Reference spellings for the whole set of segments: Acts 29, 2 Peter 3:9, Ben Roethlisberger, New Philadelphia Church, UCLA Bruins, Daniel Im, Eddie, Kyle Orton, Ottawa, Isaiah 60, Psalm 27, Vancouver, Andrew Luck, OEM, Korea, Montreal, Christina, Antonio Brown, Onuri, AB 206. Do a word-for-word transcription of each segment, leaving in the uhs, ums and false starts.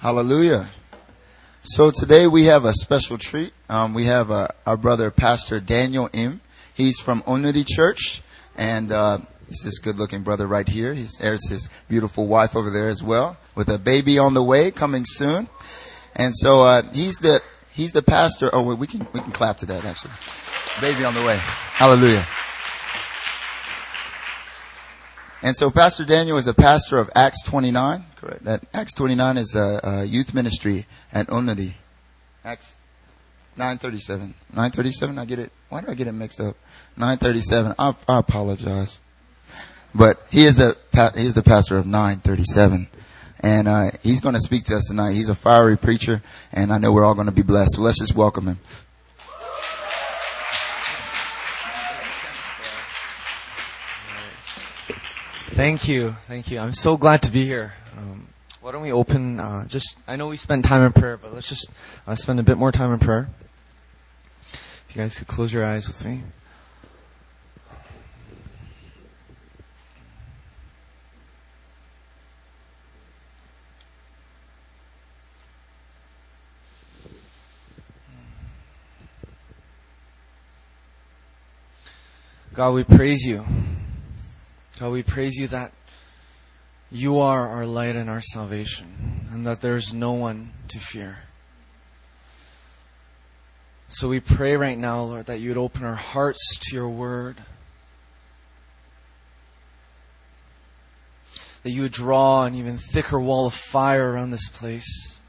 Hallelujah. So today we have a special treat. Um, we have uh, our brother, Pastor Daniel Im. He's from Onuri Church. And uh, he's this good-looking brother right here. He's, there's his beautiful wife over there as well, with a baby on the way coming soon. And so uh, he's the he's the pastor. Oh, wait, we can, we can clap to that, actually. Baby on the way. Hallelujah. And so Pastor Daniel is a pastor of Acts twenty-nine. Correct. That Acts twenty-nine is a, a youth ministry at Onuri. Acts nine thirty-seven. nine thirty-seven, I get it. Why do I get it mixed up? nine thirty-seven. I, I apologize. But he is the he is the pastor of nine thirty-seven. And uh, he's going to speak to us tonight. He's a fiery preacher, and I know we're all going to be blessed. So let's just welcome him. Thank you. Thank you. I'm so glad to be here. Um, why don't we open, uh, just, I know we spent time in prayer, but let's just uh, spend a bit more time in prayer. If you guys could close your eyes with me. God, we praise you. God, we praise you that you are our light and our salvation, and that there is no one to fear. So we pray right now, Lord, that you would open our hearts to your word, that you would draw an even thicker wall of fire around this place,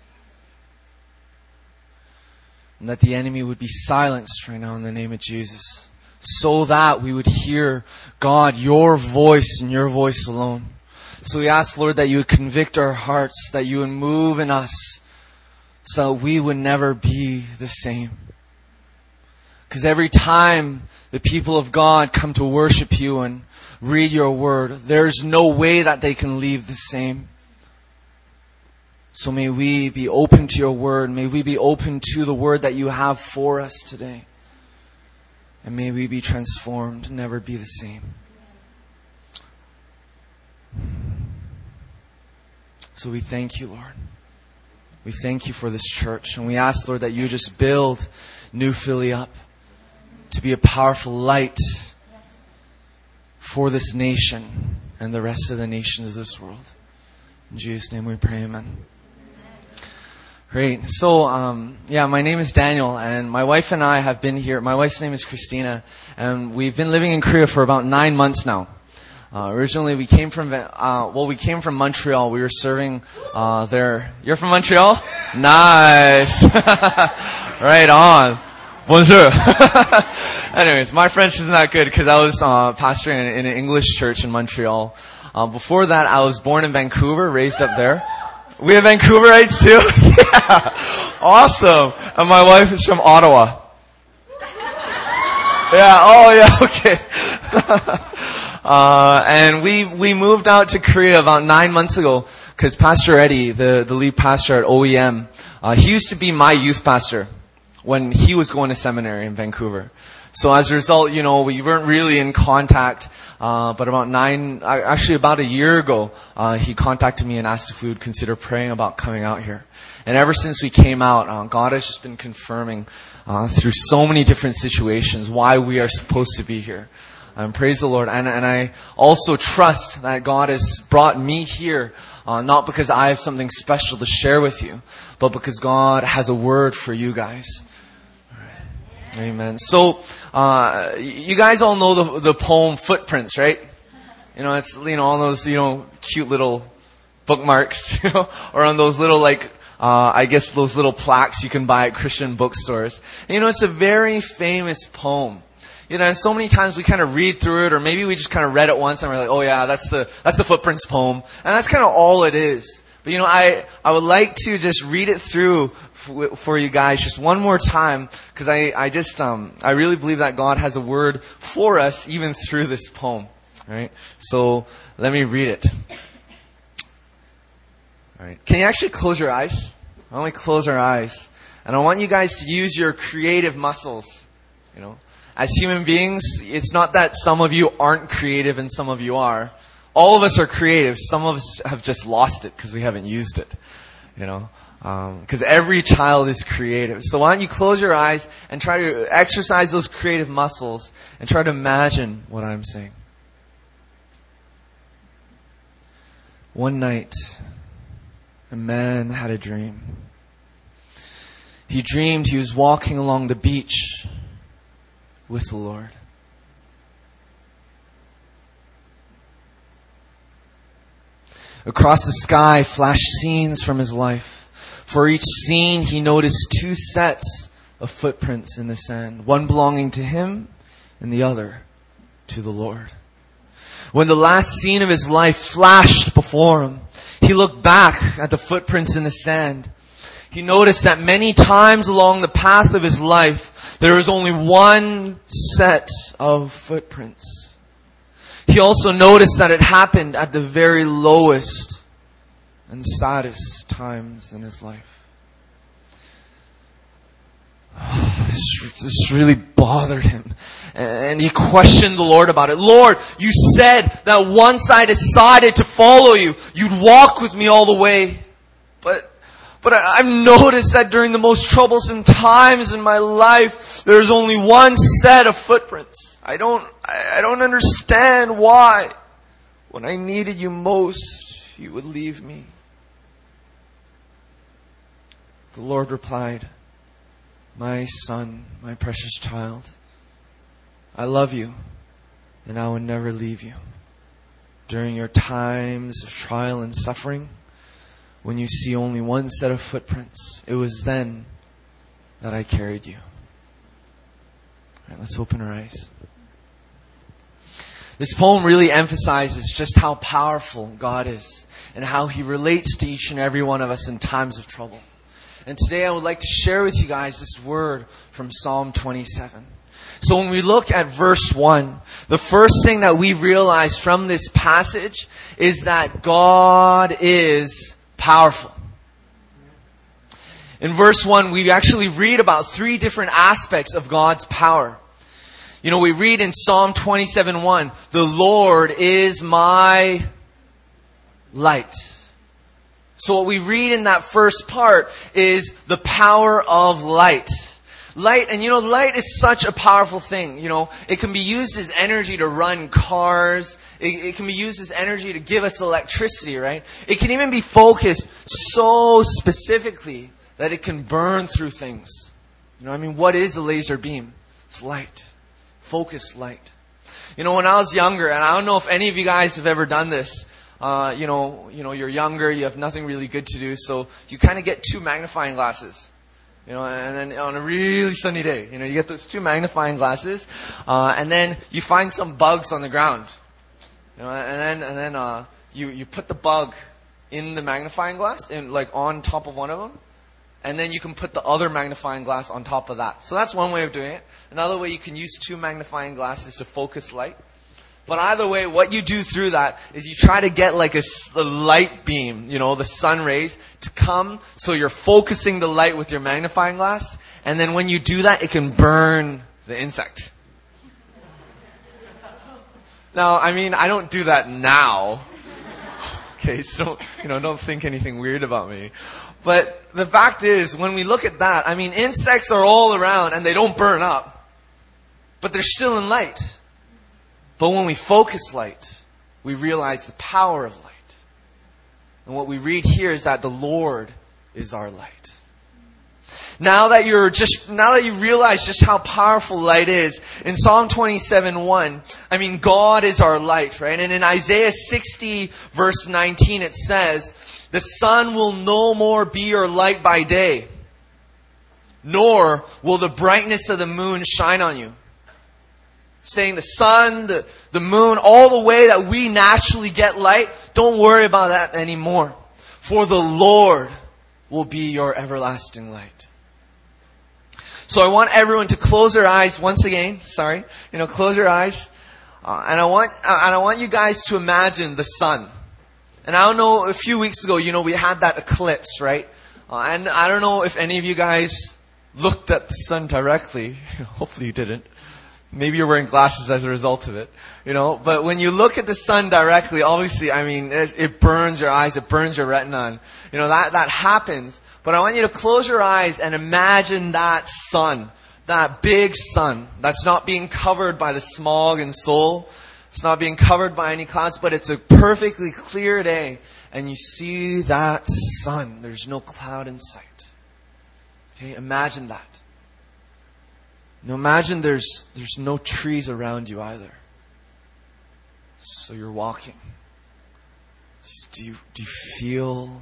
and that the enemy would be silenced right now in the name of Jesus. So that we would hear, God, your voice and your voice alone. So we ask, Lord, that you would convict our hearts, that you would move in us, so we would never be the same. Because every time the people of God come to worship you and read your word, there's no way that they can leave the same. So may we be open to your word. May we be open to the word that you have for us today. And may we be transformed, never be the same. So we thank you, Lord. We thank you for this church. And we ask, Lord, that you just build New Philly up to be a powerful light for this nation and the rest of the nations of this world. In Jesus' name we pray, amen. Great. So, um, yeah, my name is Daniel, and my wife and I have been here. My wife's name is Christina, and we've been living in Korea for about nine months now. Uh, originally, we came from, uh, well, we came from Montreal. We were serving uh, there. You're from Montreal? Yeah. Nice. Right on. Bonjour. Anyways, my French is not good because I was uh, pastoring in, in an English church in Montreal. Uh, before that, I was born in Vancouver, raised up there. We have Vancouverites too? Yeah. Awesome. And my wife is from Ottawa. Yeah, oh yeah, okay. uh, and we, we moved out to Korea about nine months ago because Pastor Eddie, the, the lead pastor at O E M, uh, he used to be my youth pastor when he was going to seminary in Vancouver. So as a result, you know, we weren't really in contact, uh, but about nine, actually about a year ago, uh, he contacted me and asked if we would consider praying about coming out here. And ever since we came out, uh, God has just been confirming, uh, through so many different situations why we are supposed to be here. Um, praise the Lord. And, and I also trust that God has brought me here, uh, not because I have something special to share with you, but because God has a word for you guys. Amen. So, uh, you guys all know the, the poem Footprints, right? You know, it's, you know, all those, you know, cute little bookmarks, you know, or on those little, like, uh, I guess those little plaques you can buy at Christian bookstores. And, you know, it's a very famous poem. You know, and so many times we kind of read through it, or maybe we just kind of read it once and we're like, oh yeah, that's the, that's the Footprints poem. And that's kind of all it is. But, you know, I, I would like to just read it through for you guys just one more time, because I, I just um I really believe that God has a word for us even through this poem. All right, so let me read it. All right, can you actually close your eyes? Why don't we close our eyes? And I want you guys to use your creative muscles. You know, as human beings, it's not that some of you aren't creative and some of you are. All of us are creative. Some of us have just lost it because we haven't used it. you know, because um, every child is creative. So why don't you close your eyes and try to exercise those creative muscles and try to imagine what I'm saying. One night, a man had a dream. He dreamed he was walking along the beach with the Lord. Across the sky flashed scenes from his life. For each scene, he noticed two sets of footprints in the sand, one belonging to him and the other to the Lord. When the last scene of his life flashed before him, he looked back at the footprints in the sand. He noticed that many times along the path of his life, there was only one set of footprints. He also noticed that it happened at the very lowest and saddest times in his life. Oh, this, this really bothered him. And he questioned the Lord about it. Lord, you said that once I decided to follow you, you'd walk with me all the way. But But I've noticed that during the most troublesome times in my life, there's only one set of footprints. I don't, I don't understand why. When I needed you most, you would leave me. The Lord replied, my son, my precious child, I love you, and I will never leave you. During your times of trial and suffering, when you see only one set of footprints, it was then that I carried you. All right, let's open our eyes. This poem really emphasizes just how powerful God is and how He relates to each and every one of us in times of trouble. And today I would like to share with you guys this word from Psalm twenty-seven. So when we look at verse one, the first thing that we realize from this passage is that God is powerful. In verse one, we actually read about three different aspects of God's power. You know, we read in Psalm twenty-seven one, the Lord is my light. So what we read in that first part is the power of light. Light, and you know, light is such a powerful thing, you know. It can be used as energy to run cars. It, it can be used as energy to give us electricity, right? It can even be focused so specifically that it can burn through things. You know, I mean, what is a laser beam? It's light. Focused light. You know, when I was younger, and I don't know if any of you guys have ever done this, uh, you know, you know, you're younger, you have nothing really good to do, so you kind of get two magnifying glasses. You know, and then on a really sunny day, you know, you get those two magnifying glasses, uh, and then you find some bugs on the ground. You know, and then and then uh, you you put the bug in the magnifying glass, and like on top of one of them, and then you can put the other magnifying glass on top of that. So that's one way of doing it. Another way, you can use two magnifying glasses to focus light. But either way, what you do through that is you try to get like a, a light beam, you know, the sun rays to come. So you're focusing the light with your magnifying glass. And then when you do that, it can burn the insect. Now, I mean, I don't do that now. Okay, so, you know, don't think anything weird about me. But the fact is, when we look at that, I mean, insects are all around and they don't burn up. But they're still in light. But when we focus light, we realize the power of light. And what we read here is that the Lord is our light. Now that you're just, now that you realize just how powerful light is, in Psalm twenty-seven one, I mean, God is our light, right? And in Isaiah sixty verse nineteen, it says, the sun will no more be your light by day, nor will the brightness of the moon shine on you. Saying the sun, the, the moon, all the way that we naturally get light, don't worry about that anymore. For the Lord will be your everlasting light. So I want everyone to close their eyes once again. Sorry, you know, close your eyes, uh, and I want uh, and I want you guys to imagine the sun. And I don't know, a few weeks ago, you know, we had that eclipse, right? Uh, and I don't know if any of you guys looked at the sun directly. Hopefully you didn't. Maybe you're wearing glasses as a result of it, you know. But when you look at the sun directly, obviously, I mean, it, it burns your eyes, it burns your retina, and, you know, that, that happens. But I want you to close your eyes and imagine that sun, that big sun, that's not being covered by the smog and Seoul. It's not being covered by any clouds, but it's a perfectly clear day. And you see that sun. There's no cloud in sight. Okay, imagine that. Now imagine there's there's no trees around you either. So you're walking. Do you do you feel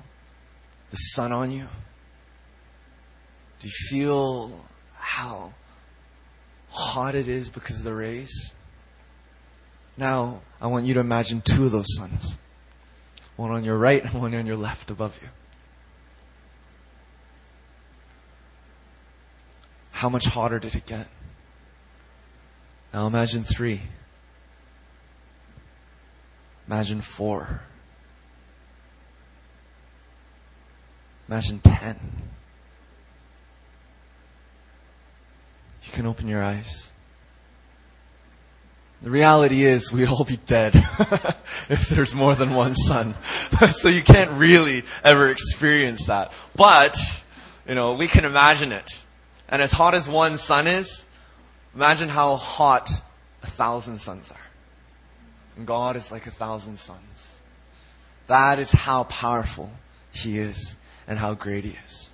the sun on you? Do you feel how hot it is because of the rays? Now I want you to imagine two of those suns. One on your right and one on your left above you. How much hotter did it get? Now imagine three. Imagine four. Imagine ten. You can open your eyes. The reality is we'd all be dead if there's more than one sun. So you can't really ever experience that. But, you know, we can imagine it. And as hot as one sun is, imagine how hot a thousand suns are. And God is like a thousand suns. That is how powerful He is and how great He is.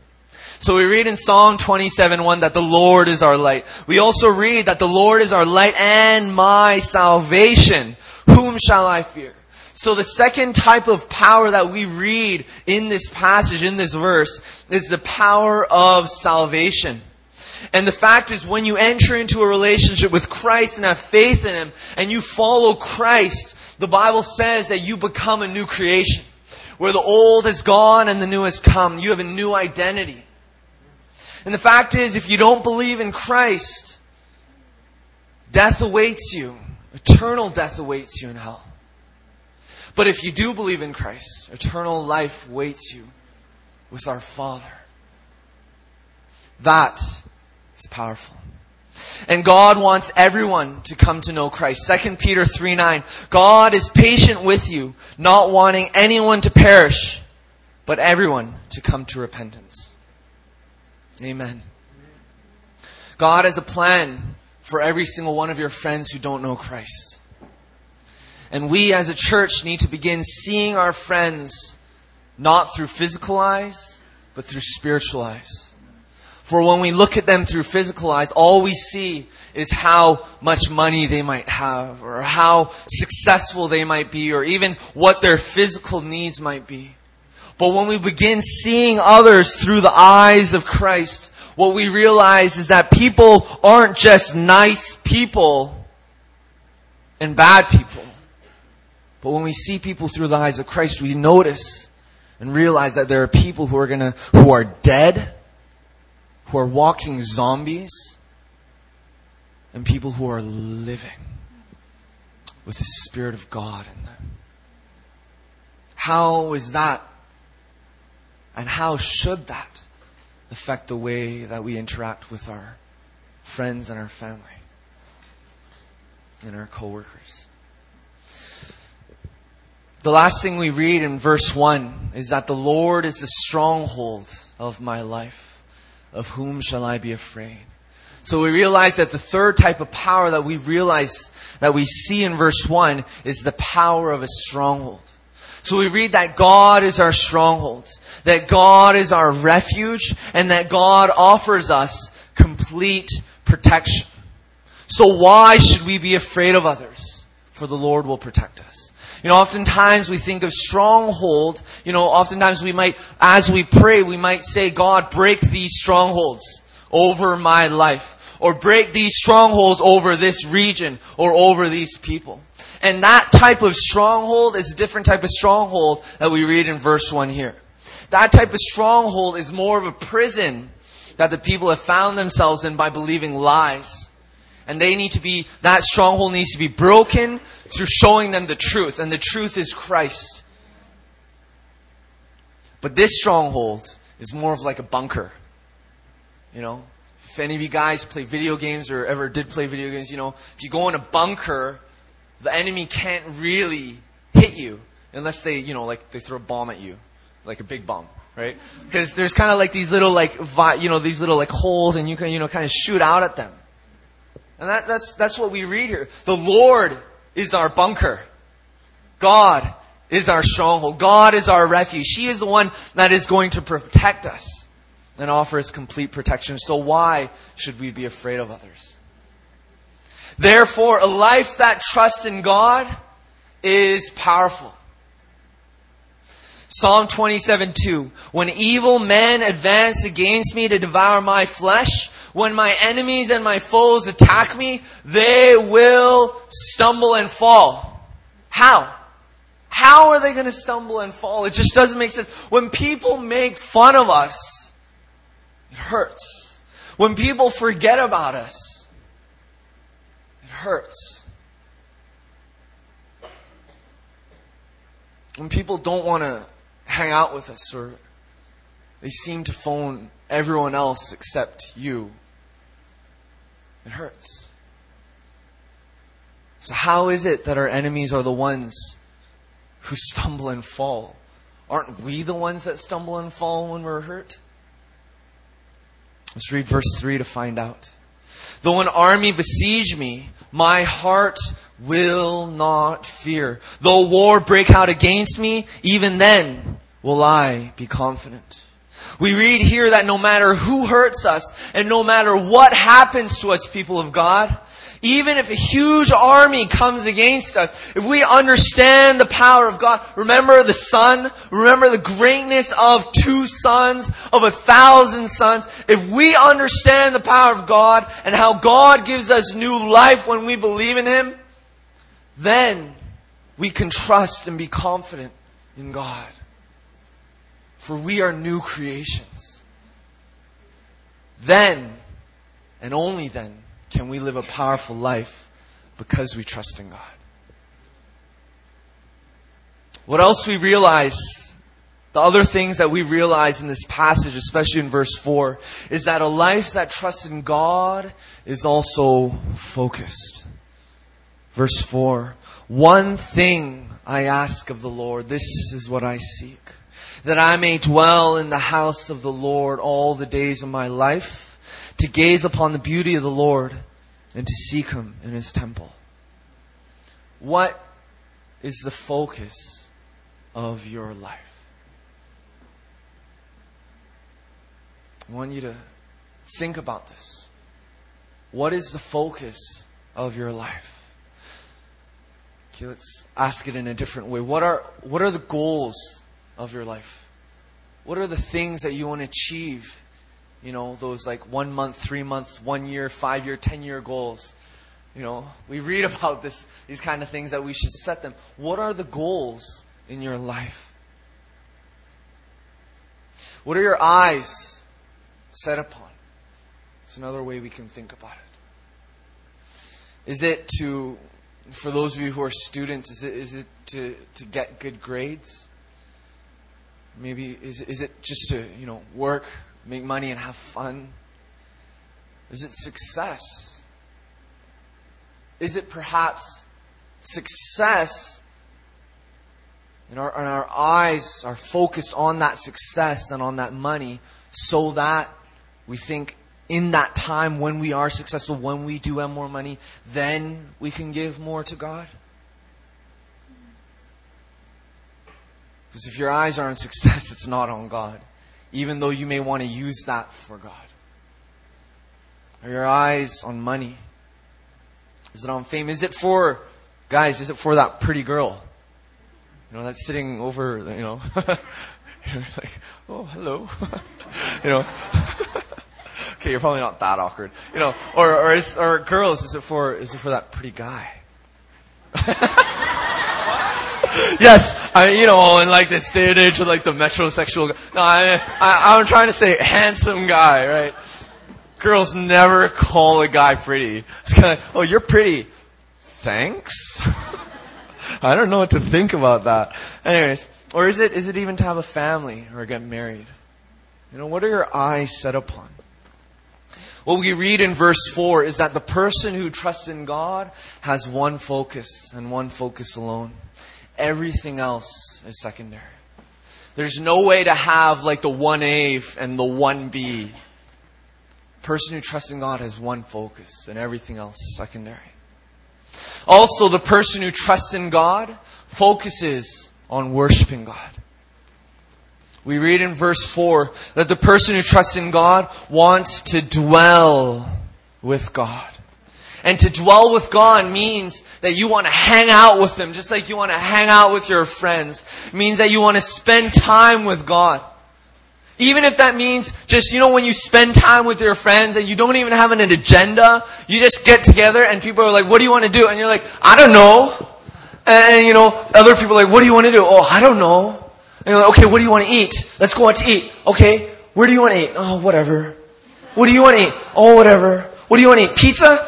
So we read in Psalm twenty-seven one that the Lord is our light. We also read that the Lord is our light and my salvation. Whom shall I fear? So the second type of power that we read in this passage, in this verse, is the power of salvation. And the fact is, when you enter into a relationship with Christ and have faith in Him, and you follow Christ, the Bible says that you become a new creation. Where the old is gone and the new has come. You have a new identity. And the fact is, if you don't believe in Christ, death awaits you. Eternal death awaits you in hell. But if you do believe in Christ, eternal life waits you with our Father. That is powerful. And God wants everyone to come to know Christ. Second Peter three nine. God is patient with you, not wanting anyone to perish, but everyone to come to repentance. Amen. God has a plan for every single one of your friends who don't know Christ. And we as a church need to begin seeing our friends not through physical eyes, but through spiritual eyes. For when we look at them through physical eyes, all we see is how much money they might have, or how successful they might be, or even what their physical needs might be. But when we begin seeing others through the eyes of Christ, what we realize is that people aren't just nice people and bad people. But when we see people through the eyes of Christ, we notice and realize that there are people who are gonna, who are dead, who are walking zombies, and people who are living with the Spirit of God in them. How is that, and how should that affect the way that we interact with our friends and our family and our coworkers? The last thing we read in verse one is that the Lord is the stronghold of my life. Of whom shall I be afraid? So we realize that the third type of power that we realize that we see in verse one is the power of a stronghold. So we read that God is our stronghold, that God is our refuge, and that God offers us complete protection. So why should we be afraid of others? For the Lord will protect us. You know, oftentimes we think of stronghold, you know, oftentimes we might, as we pray, we might say, God, break these strongholds over my life, or break these strongholds over this region, or over these people. And that type of stronghold is a different type of stronghold that we read in verse one here. That type of stronghold is more of a prison that the people have found themselves in by believing lies. And they need to be, that stronghold needs to be broken through showing them the truth. And the truth is Christ. But this stronghold is more of like a bunker. You know, If any of you guys play video games or ever did play video games, you know, if you go in a bunker, the enemy can't really hit you unless they, you know, like they throw a bomb at you, like a big bomb, right? Because there's kind of like these little like, vi- you know, these little like holes, and you can, you know, kind of shoot out at them. And that, that's that's what we read here. The Lord is our bunker. God is our stronghold. God is our refuge. He is the one that is going to protect us and offer us complete protection. So why should we be afraid of others? Therefore, a life that trusts in God is powerful. Psalm twenty-seven two. When evil men advance against me to devour my flesh, when my enemies and my foes attack me, they will stumble and fall. How? How are they going to stumble and fall? It just doesn't make sense. When people make fun of us, it hurts. When people forget about us, it hurts. When people don't want to hang out with us, or they seem to phone everyone else except you, it hurts. So how is it that our enemies are the ones who stumble and fall? Aren't we the ones that stumble and fall when we're hurt? Let's read verse three to find out. Though an army besiege me, my heart will not fear. Though war break out against me, even then will I be confident. We read here that no matter who hurts us and no matter what happens to us, people of God, even if a huge army comes against us, if we understand the power of God, remember the sun, remember the greatness of two suns, of a thousand suns. If we understand the power of God and how God gives us new life when we believe in Him, then we can trust and be confident in God. For we are new creations. Then, and only then, can we live a powerful life because we trust in God. What else we realize, the other things that we realize in this passage, especially in verse four, is that a life that trusts in God is also focused. Verse four, one thing I ask of the Lord, this is what I seek, that I may dwell in the house of the Lord all the days of my life, to gaze upon the beauty of the Lord and to seek Him in His temple. What is the focus of your life? I want you to think about this. What is the focus of your life? Okay, let's ask it in a different way. What are what are the goals of your life? What are the things that you want to achieve? You know, those like one month, three months, one year, five year, ten year goals. You know, we read about this, these kind of things that we should set them. What are the goals in your life? What are your eyes set upon? It's another way we can think about it. Is it to... For those of you who are students, is it is it to, to get good grades? Maybe is is it just to, you know, work, make money, and have fun? Is it success? Is it perhaps success? And our and our eyes are focused on that success and on that money, so that we think, in that time when we are successful, when we do have more money, then we can give more to God. Because if your eyes are on success, it's not on God. Even though you may want to use that for God. Are your eyes on money? Is it on fame? Is it for, guys, is it for that pretty girl? You know, that's sitting over, you know. You're like, oh, hello. You know. Okay, you're probably not that awkward, you know. Or, or, is, or girls, is it for? Is it for that pretty guy? Yes, I mean, you know, in like this day and age of like the metrosexual. No, I, I, I'm trying to say handsome guy, right? Girls never call a guy pretty. It's kind of, oh, you're pretty. Thanks. I don't know what to think about that. Anyways, or is it? Is it even to have a family or get married? You know, what are your eyes set upon? What we read in verse four is that the person who trusts in God has one focus and one focus alone. Everything else is secondary. There's no way to have like the one A and the one B. The person who trusts in God has one focus and everything else is secondary. Also, the person who trusts in God focuses on worshiping God. We read in verse four that the person who trusts in God wants to dwell with God. And to dwell with God means that you want to hang out with Him, just like you want to hang out with your friends. It means that you want to spend time with God. Even if that means just, you know, when you spend time with your friends and you don't even have an agenda, you just get together and people are like, what do you want to do? And you're like, I don't know. And, you know, other people are like, what do you want to do? Oh, I don't know. And you're like, okay, what do you want to eat? Let's go out to eat. Okay, where do you want to eat? Oh, whatever. What do you want to eat? Oh, whatever. What do you want to eat? Pizza?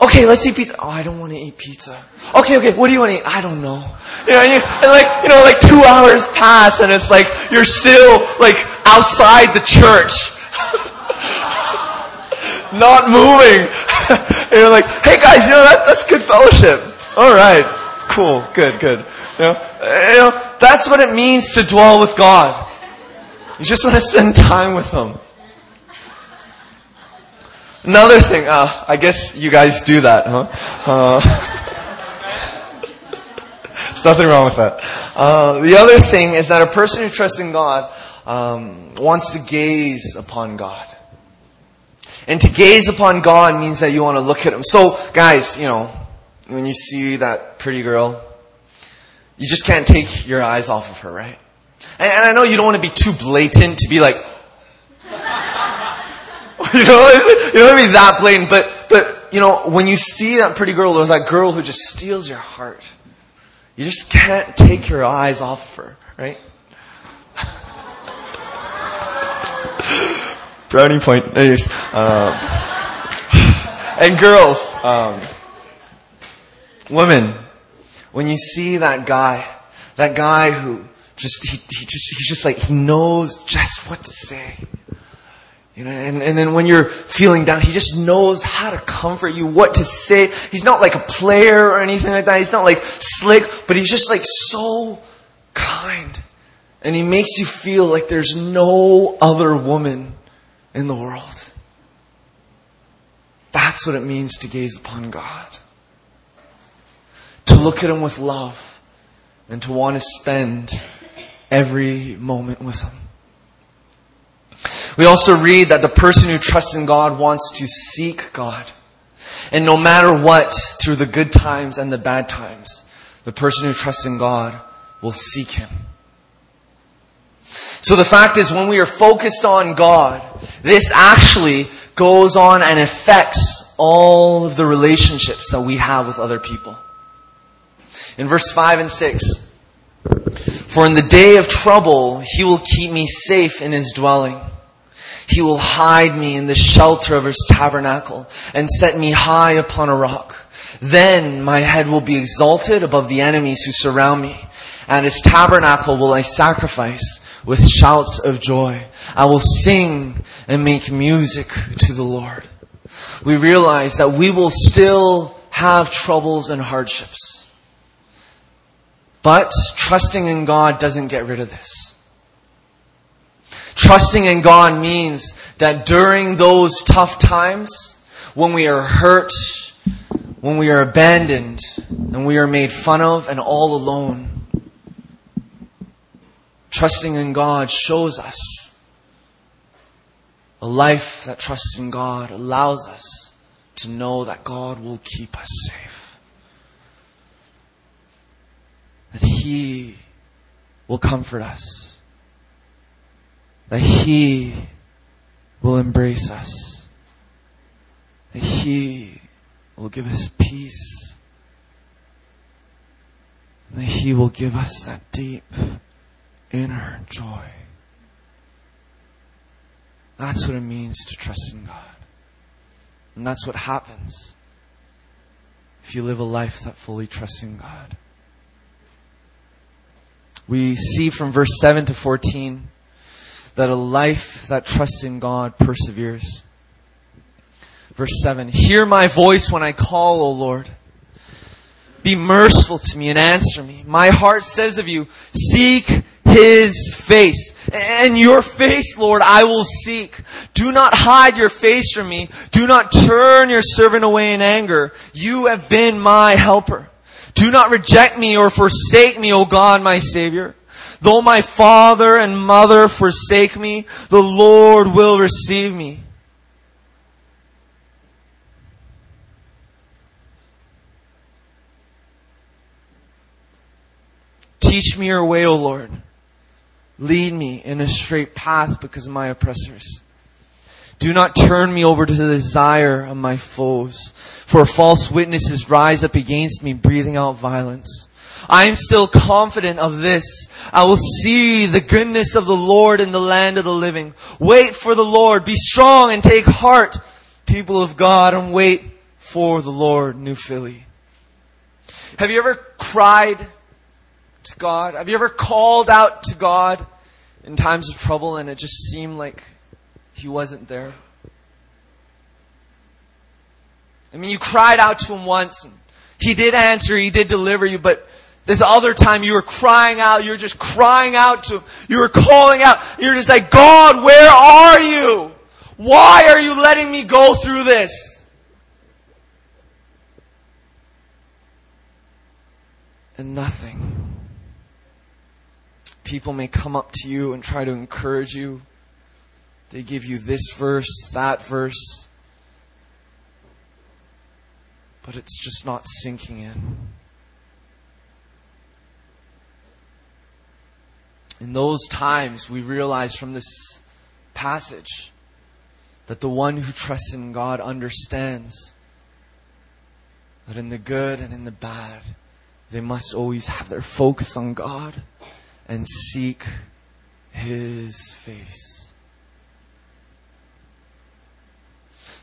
Okay, let's eat pizza. Oh, I don't want to eat pizza. Okay, okay, what do you want to eat? I don't know. You know, and, you, and like, you know, like two hours pass and it's like, you're still like outside the church. Not moving. And you're like, hey guys, you know, that, that's good fellowship. All right, cool, good, good. You know, you know, that's what it means to dwell with God. You just want to spend time with Him. Another thing, uh, I guess you guys do that, huh? Uh, there's nothing wrong with that. Uh, the other thing is that a person who trusts in God um, wants to gaze upon God. And to gaze upon God means that you want to look at Him. So, guys, you know, when you see that pretty girl, you just can't take your eyes off of her, right? And, and I know you don't want to be too blatant to be like, you know, you don't want to be that blatant, but, but, you know, when you see that pretty girl, there's that girl who just steals your heart. You just can't take your eyes off of her, right? Brownie point. Anyways, um, and girls, um, women, when you see that guy, that guy who just, he, he just, he's just like, he knows just what to say. You know, and, and then when you're feeling down, he just knows how to comfort you, what to say. He's not like a player or anything like that. He's not like slick, but he's just like so kind. And he makes you feel like there's no other woman in the world. That's what it means to gaze upon God. To look at Him with love and to want to spend every moment with Him. We also read that the person who trusts in God wants to seek God. And no matter what, through the good times and the bad times, the person who trusts in God will seek Him. So the fact is, when we are focused on God, this actually goes on and affects all of the relationships that we have with other people. In verse five and six, for in the day of trouble, He will keep me safe in His dwelling. He will hide me in the shelter of His tabernacle and set me high upon a rock. Then my head will be exalted above the enemies who surround me. At His tabernacle will I sacrifice with shouts of joy. I will sing and make music to the Lord. We realize that we will still have troubles and hardships. But trusting in God doesn't get rid of this. Trusting in God means that during those tough times, when we are hurt, when we are abandoned, and we are made fun of and all alone, trusting in God shows us a life that trusts in God allows us to know that God will keep us safe. That He will comfort us. That He will embrace us. That He will give us peace. That He will give us that deep inner joy. That's what it means to trust in God. And that's what happens if you live a life that fully trusts in God. We see from verse seven to fourteen that a life that trusts in God perseveres. verse seven. Hear my voice when I call, O Lord. Be merciful to me and answer me. My heart says of you, seek His face. And your face, Lord, I will seek. Do not hide your face from me. Do not turn your servant away in anger. You have been my helper. Do not reject me or forsake me, O God, my Savior. Though my father and mother forsake me, the Lord will receive me. Teach me your way, O Lord. Lead me in a straight path because of my oppressors. Do not turn me over to the desire of my foes, for false witnesses rise up against me, breathing out violence. I am still confident of this. I will see the goodness of the Lord in the land of the living. Wait for the Lord. Be strong and take heart, people of God, and wait for the Lord, New Philly. Have you ever cried to God? Have you ever called out to God in times of trouble and it just seemed like He wasn't there? I mean, you cried out to Him once and He did answer, He did deliver you, but this other time you were crying out, you were just crying out to Him, you were calling out, you were just like, God, where are you? Why are you letting me go through this? And nothing. People may come up to you and try to encourage you. They give you this verse, that verse. But it's just not sinking in. In those times, we realize from this passage that the one who trusts in God understands that in the good and in the bad, they must always have their focus on God and seek His face.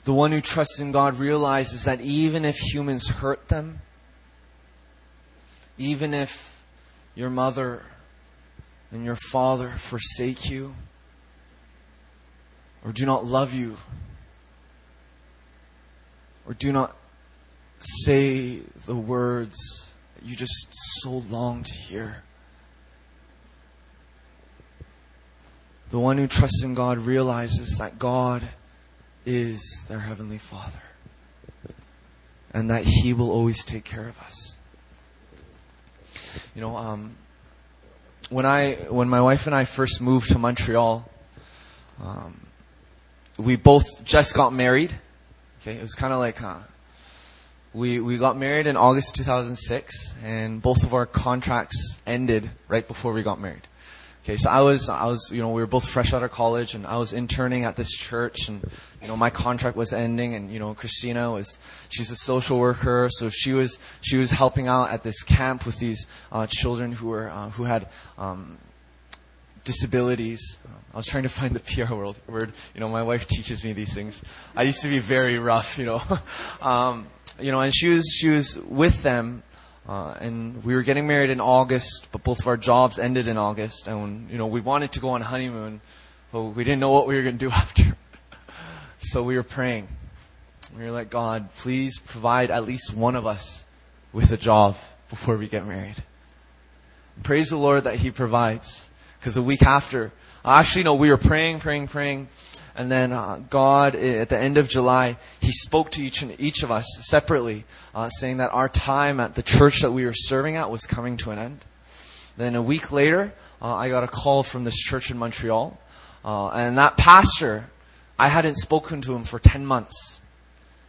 The one who trusts in God realizes that even if humans hurt them, even if your mother and your father forsake you or do not love you or do not say the words that you just so long to hear, the one who trusts in God realizes that God is their Heavenly Father and that He will always take care of us. You know, um, when I, when my wife and I first moved to Montreal, um, we both just got married. Okay, it was kind of like, huh? We we got married in August two thousand six, and both of our contracts ended right before we got married. Okay, so I was, I was, you know, we were both fresh out of college, and I was interning at this church, and, you know, my contract was ending, and, you know, Christina was, she's a social worker, so she was, she was helping out at this camp with these uh, children who were, uh, who had um, disabilities. I was trying to find the P R word. You know, my wife teaches me these things. I used to be very rough, you know, um, you know, and she was, she was with them. Uh, and we were getting married in August, but both of our jobs ended in August. And, you know, we wanted to go on honeymoon, but we didn't know what we were going to do after. So we were praying. We were like, God, please provide at least one of us with a job before we get married. Praise the Lord that He provides. Because a week after, actually, no, we were praying, praying, praying. And then uh, God, at the end of July, He spoke to each and each of us separately, uh, saying that our time at the church that we were serving at was coming to an end. Then a week later, uh, I got a call from this church in Montreal. Uh, and that pastor, I hadn't spoken to him for ten months.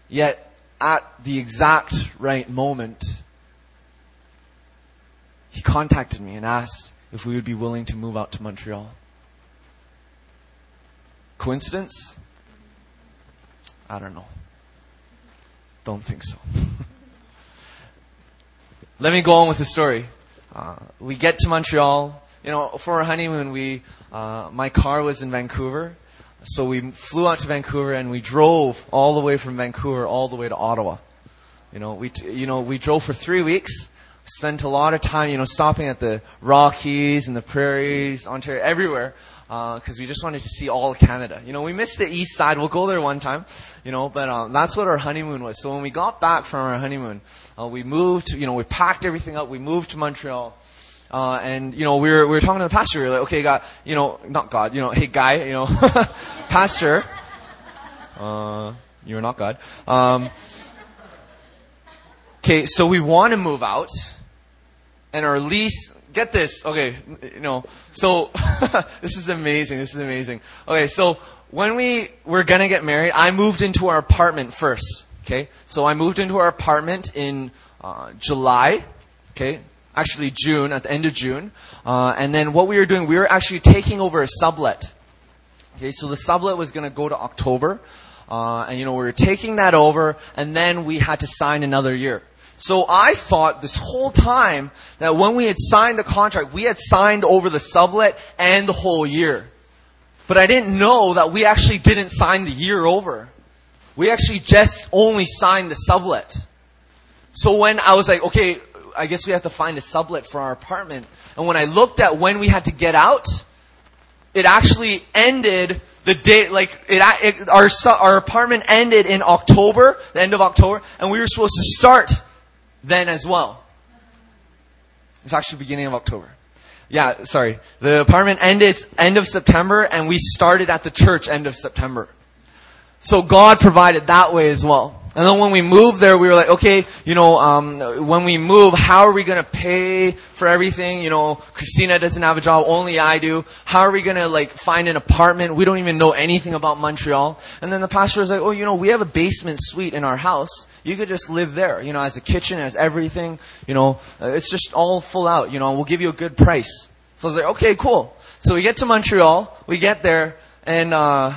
Yet, at the exact right moment, he contacted me and asked if we would be willing to move out to Montreal. Coincidence? I don't know. Don't think so. Let me go on with the story. Uh, we get to Montreal. You know, for our honeymoon, we uh, my car was in Vancouver. So we flew out to Vancouver and we drove all the way from Vancouver all the way to Ottawa. You know, we t- you know we drove for three weeks. Spent a lot of time, you know, stopping at the Rockies and the prairies, Ontario, everywhere. because uh, we just wanted to see all of Canada. You know, we missed the east side. We'll go there one time, you know, but um, that's what our honeymoon was. So when we got back from our honeymoon, uh, we moved, you know, we packed everything up. We moved to Montreal. Uh, and, you know, we were, we were talking to the pastor. We were like, okay, God, you know, not God, you know, hey, guy, you know, pastor, uh, you are not God. Um, okay, so we want to move out and our lease, get this, okay, you know, so this is amazing. This is amazing. Okay, so when we were going to get married, I moved into our apartment first. Okay, so I moved into our apartment in uh, July. Okay. Actually June, at the end of June. Uh, and then what we were doing, we were actually taking over a sublet. Okay, so the sublet was going to go to October. Uh, and, you know, we were taking that over, and then we had to sign another year. So I thought this whole time that when we had signed the contract, we had signed over the sublet and the whole year. But I didn't know that we actually didn't sign the year over. We actually just only signed the sublet. So when I was like, okay, I guess we have to find a sublet for our apartment. And when I looked at when we had to get out, it actually ended the day, like it, it, our our apartment ended in October, the end of October, and we were supposed to start then as well. It's actually beginning of October. Yeah, sorry. The apartment ended end of September, and we started at the church end of September. So God provided that way as well. And then when we moved there, we were like, okay, you know, um, when we move, how are we going to pay for everything? You know, Christina doesn't have a job, only I do. How are we going to, like, find an apartment? We don't even know anything about Montreal. And then the pastor was like, oh, you know, we have a basement suite in our house. You could just live there, you know, as a kitchen, as everything. You know, it's just all full out, you know, we'll give you a good price. So I was like, okay, cool. So we get to Montreal, we get there, and uh,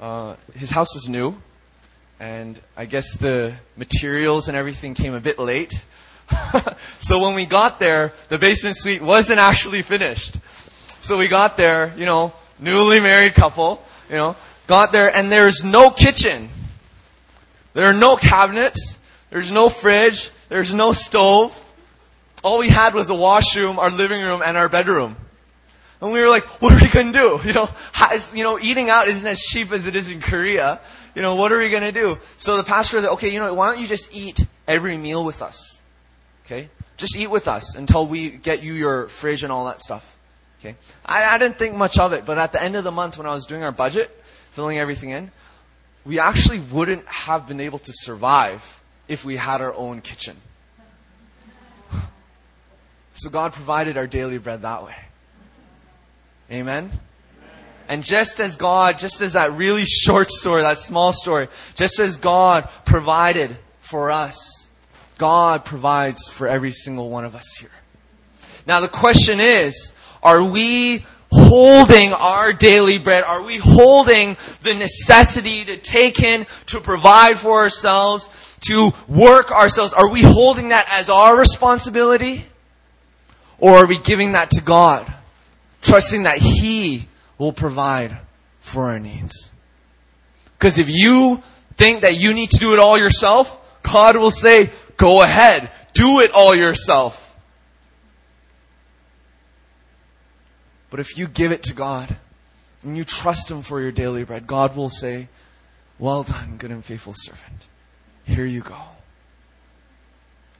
uh, his house was new. And I guess the materials and everything came a bit late. So when we got there, the basement suite wasn't actually finished. So we got there, you know, newly married couple, you know, got there and there's no kitchen. There are no cabinets. There's no fridge. There's no stove. All we had was a washroom, our living room, and our bedroom. And we were like, what are we going to do? You know, how is, you know, eating out isn't as cheap as it is in Korea. You know, what are we going to do? So the pastor said, okay, you know, why don't you just eat every meal with us? Okay? Just eat with us until we get you your fridge and all that stuff. Okay? I, I didn't think much of it, but at the end of the month when I was doing our budget, filling everything in, we actually wouldn't have been able to survive if we had our own kitchen. So God provided our daily bread that way. Amen? And just as God, just as that really short story, that small story, just as God provided for us, God provides for every single one of us here. Now the question is, are we holding our daily bread? Are we holding the necessity to take in, to provide for ourselves, to work ourselves? Are we holding that as our responsibility? Or are we giving that to God? Trusting that He will provide for our needs. Because if you think that you need to do it all yourself, God will say, go ahead, do it all yourself. But if you give it to God and you trust Him for your daily bread, God will say, well done, good and faithful servant. Here you go.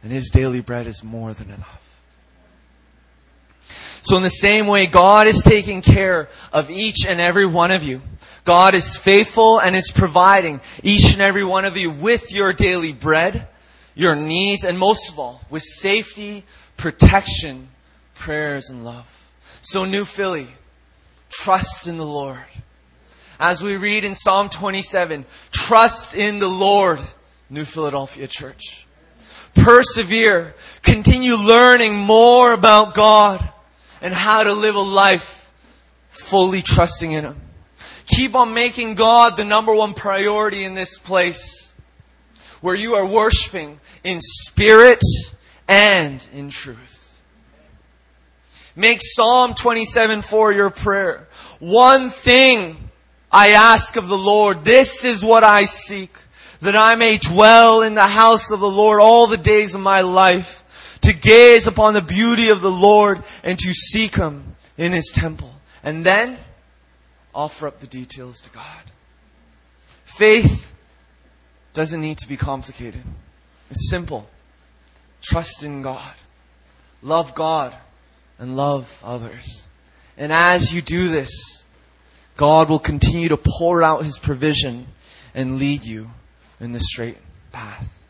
And His daily bread is more than enough. So in the same way, God is taking care of each and every one of you. God is faithful and is providing each and every one of you with your daily bread, your needs, and most of all, with safety, protection, prayers, and love. So New Philly, trust in the Lord. As we read in Psalm twenty-seven, trust in the Lord, New Philadelphia Church. Persevere. Continue learning more about God and how to live a life fully trusting in Him. Keep on making God the number one priority in this place where you are worshiping in spirit and in truth. Make Psalm twenty-seven four your prayer. One thing I ask of the Lord, this is what I seek, that I may dwell in the house of the Lord all the days of my life, to gaze upon the beauty of the Lord and to seek Him in His temple. And then offer up the details to God. Faith doesn't need to be complicated. It's simple. Trust in God. Love God and love others. And as you do this, God will continue to pour out His provision and lead you in the straight path.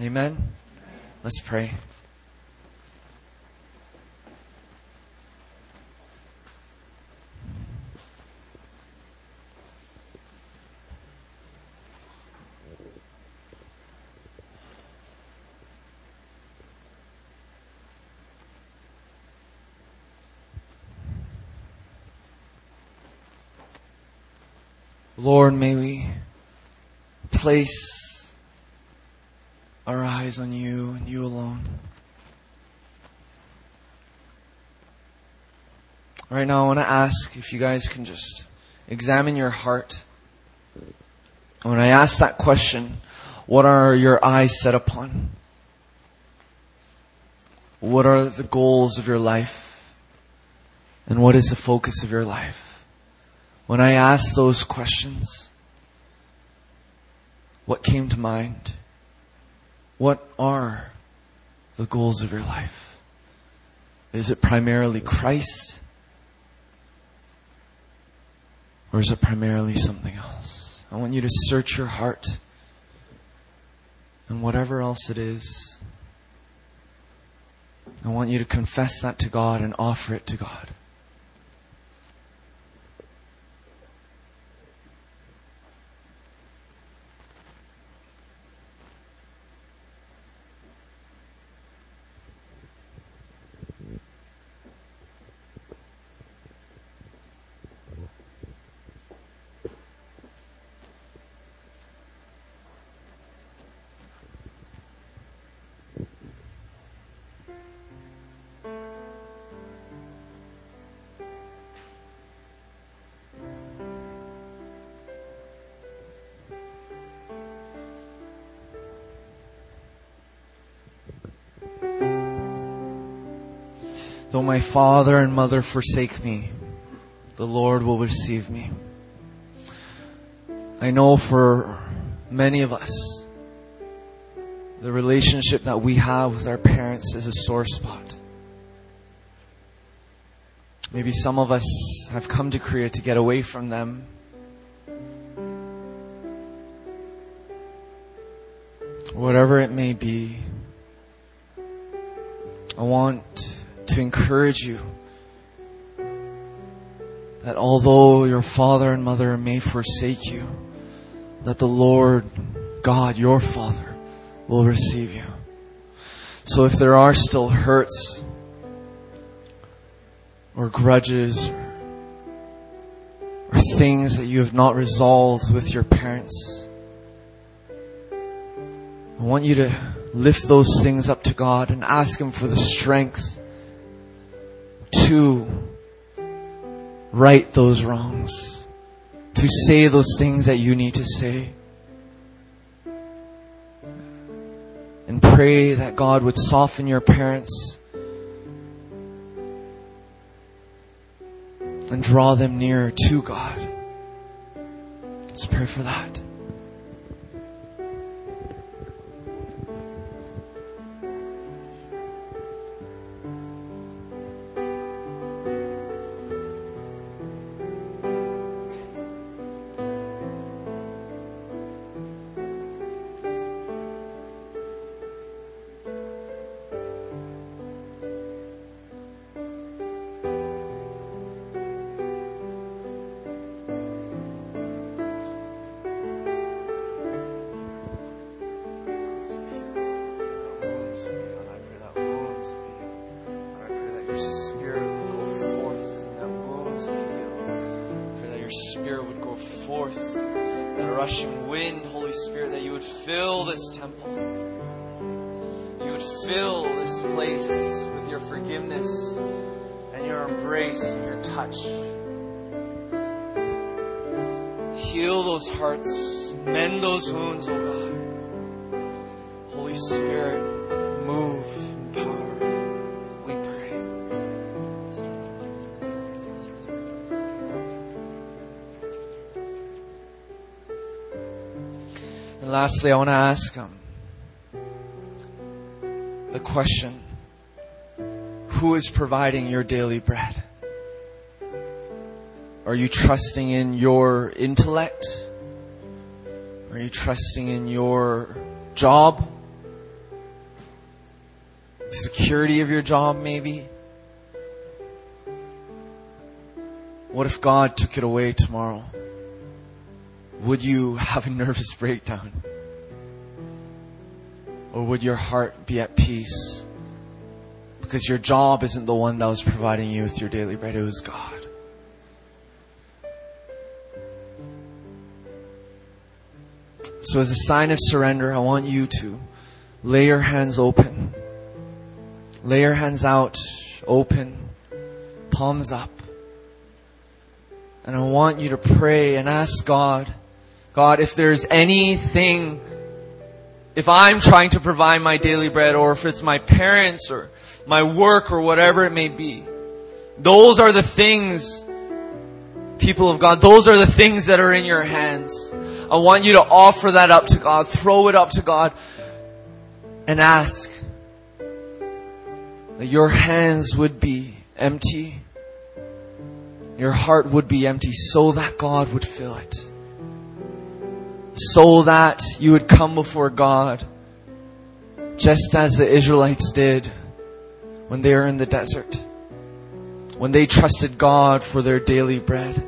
Amen? Let's pray. Lord, may we place our eyes on You and You alone. Right now, I want to ask if you guys can just examine your heart. When I ask that question, what are your eyes set upon? What are the goals of your life? And what is the focus of your life? When I asked those questions, what came to mind? What are the goals of your life? Is it primarily Christ? Or is it primarily something else? I want you to search your heart. And whatever else it is, I want you to confess that to God and offer it to God. Though my father and mother forsake me, the Lord will receive me. I know for many of us, the relationship that we have with our parents is a sore spot. Maybe some of us have come to Korea to get away from them. Whatever it may be, I want to encourage you that although your father and mother may forsake you, that the Lord God, your Father, will receive you. So if there are still hurts or grudges or things that you have not resolved with your parents, I want you to lift those things up to God and ask Him for the strength to right those wrongs, to say those things that you need to say, and pray that God would soften your parents and draw them nearer to God. Let's pray for that. And lastly, I want to ask him the question, who is providing your daily bread? Are you trusting in your intellect? Are you trusting in your job? The security of your job, maybe? What if God took it away tomorrow? Would you have a nervous breakdown? Or would your heart be at peace? Because your job isn't the one that was providing you with your daily bread. It was God. So as a sign of surrender, I want you to lay your hands open. Lay your hands out, open, palms up. And I want you to pray and ask God, God, if there's anything, if I'm trying to provide my daily bread, or if it's my parents or my work or whatever it may be, those are the things, people of God, those are the things that are in your hands. I want you to offer that up to God, throw it up to God, and ask that your hands would be empty. Your heart would be empty so that God would fill it. So that you would come before God just as the Israelites did when they were in the desert. When they trusted God for their daily bread.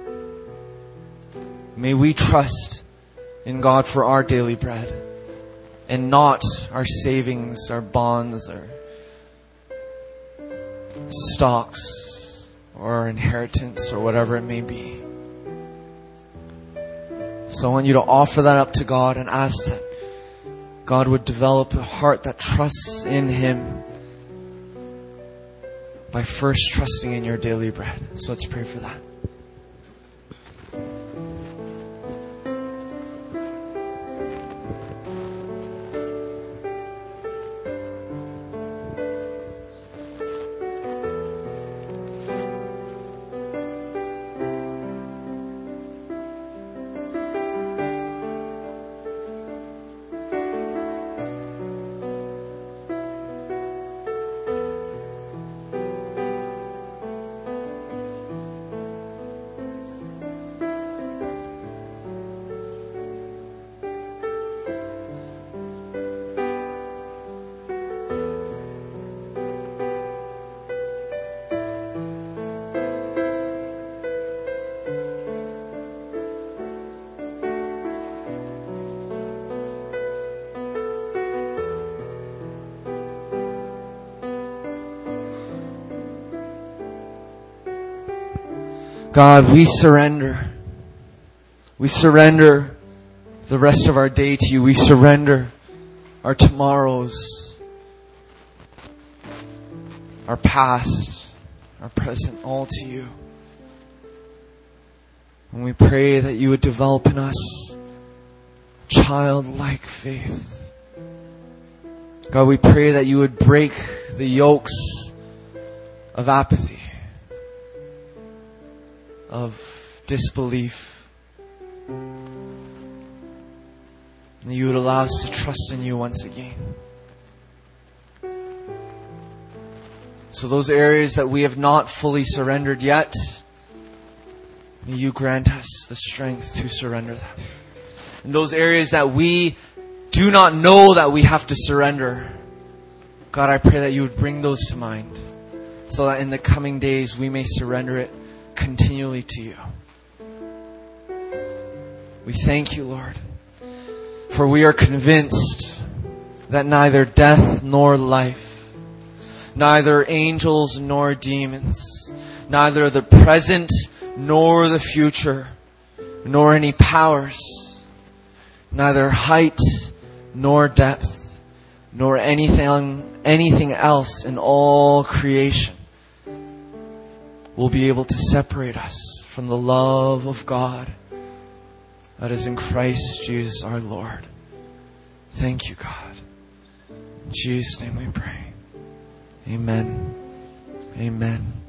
May we trust in God for our daily bread and not our savings, our bonds, our stocks, or inheritance, or whatever it may be. So I want you to offer that up to God and ask that God would develop a heart that trusts in Him by first trusting in your daily bread. So let's pray for that. God, we surrender. We surrender the rest of our day to you. We surrender our tomorrows, our past, our present, all to you. And we pray that you would develop in us childlike faith. God, we pray that you would break the yokes of apathy, of disbelief. And you would allow us to trust in you once again. So those areas that we have not fully surrendered yet, may you grant us the strength to surrender them. And those areas that we do not know that we have to surrender, God, I pray that you would bring those to mind so that in the coming days we may surrender it continually to you. We thank you, Lord, for we are convinced that neither death nor life, neither angels nor demons, neither the present nor the future, nor any powers, neither height nor depth, nor anything anything else in all creation will be able to separate us from the love of God that is in Christ Jesus our Lord. Thank you, God. In Jesus' name we pray. Amen. Amen.